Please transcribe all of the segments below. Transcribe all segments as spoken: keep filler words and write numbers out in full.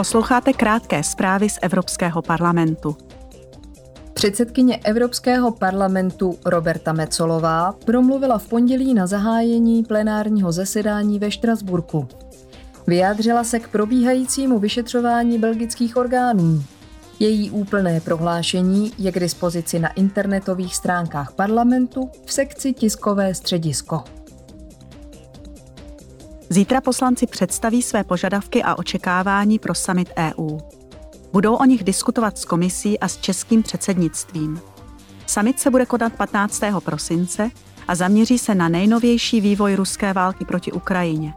Posloucháte krátké zprávy z Evropského parlamentu. Předsedkyně Evropského parlamentu Roberta Metsolová promluvila v pondělí na zahájení plenárního zasedání ve Štrasburku. Vyjádřila se k probíhajícímu vyšetřování belgických orgánů. Její úplné prohlášení je k dispozici na internetových stránkách parlamentu v sekci Tiskové středisko. Zítra poslanci představí své požadavky a očekávání pro summit E U. Budou o nich diskutovat s komisí a s českým předsednictvím. Summit se bude konat patnáctého prosince a zaměří se na nejnovější vývoj ruské války proti Ukrajině.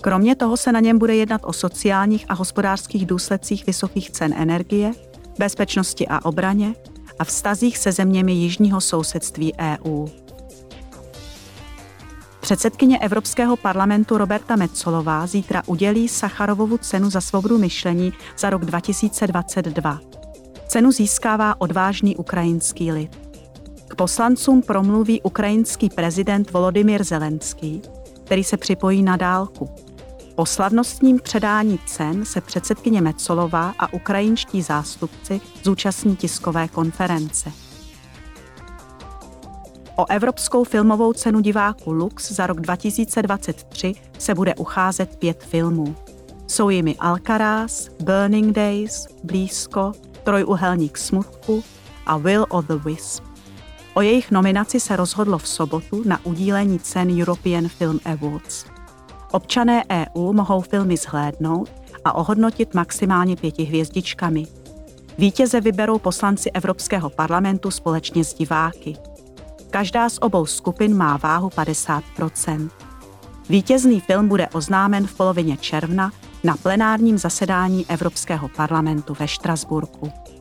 Kromě toho se na něm bude jednat o sociálních a hospodářských důsledcích vysokých cen energie, bezpečnosti a obraně a vztazích se zeměmi jižního sousedství E U. Předsedkyně Evropského parlamentu Roberta Metsolová zítra udělí Sacharovovu cenu za svobodu myšlení za rok dva tisíce dvacet dva. Cenu získává odvážný ukrajinský lid. K poslancům promluví ukrajinský prezident Volodymyr Zelenský, který se připojí na dálku. Po slavnostním předání cen se předsedkyně Metsolová a ukrajinští zástupci zúčastní tiskové konference. O Evropskou filmovou cenu diváků Lux za rok dva tisíce dvacet tři se bude ucházet pět filmů. Jsou jimi Alcaraz, Burning Days, Blízko, Trojúhelník smutku a Will or the Wisp. O jejich nominaci se rozhodlo v sobotu na udílení cen European Film Awards. Občané E U mohou filmy zhlédnout a ohodnotit maximálně pěti hvězdičkami. Vítěze vyberou poslanci Evropského parlamentu společně s diváky. Každá z obou skupin má váhu padesát procent. Vítězný film bude oznámen v polovině června na plenárním zasedání Evropského parlamentu ve Štrasburku.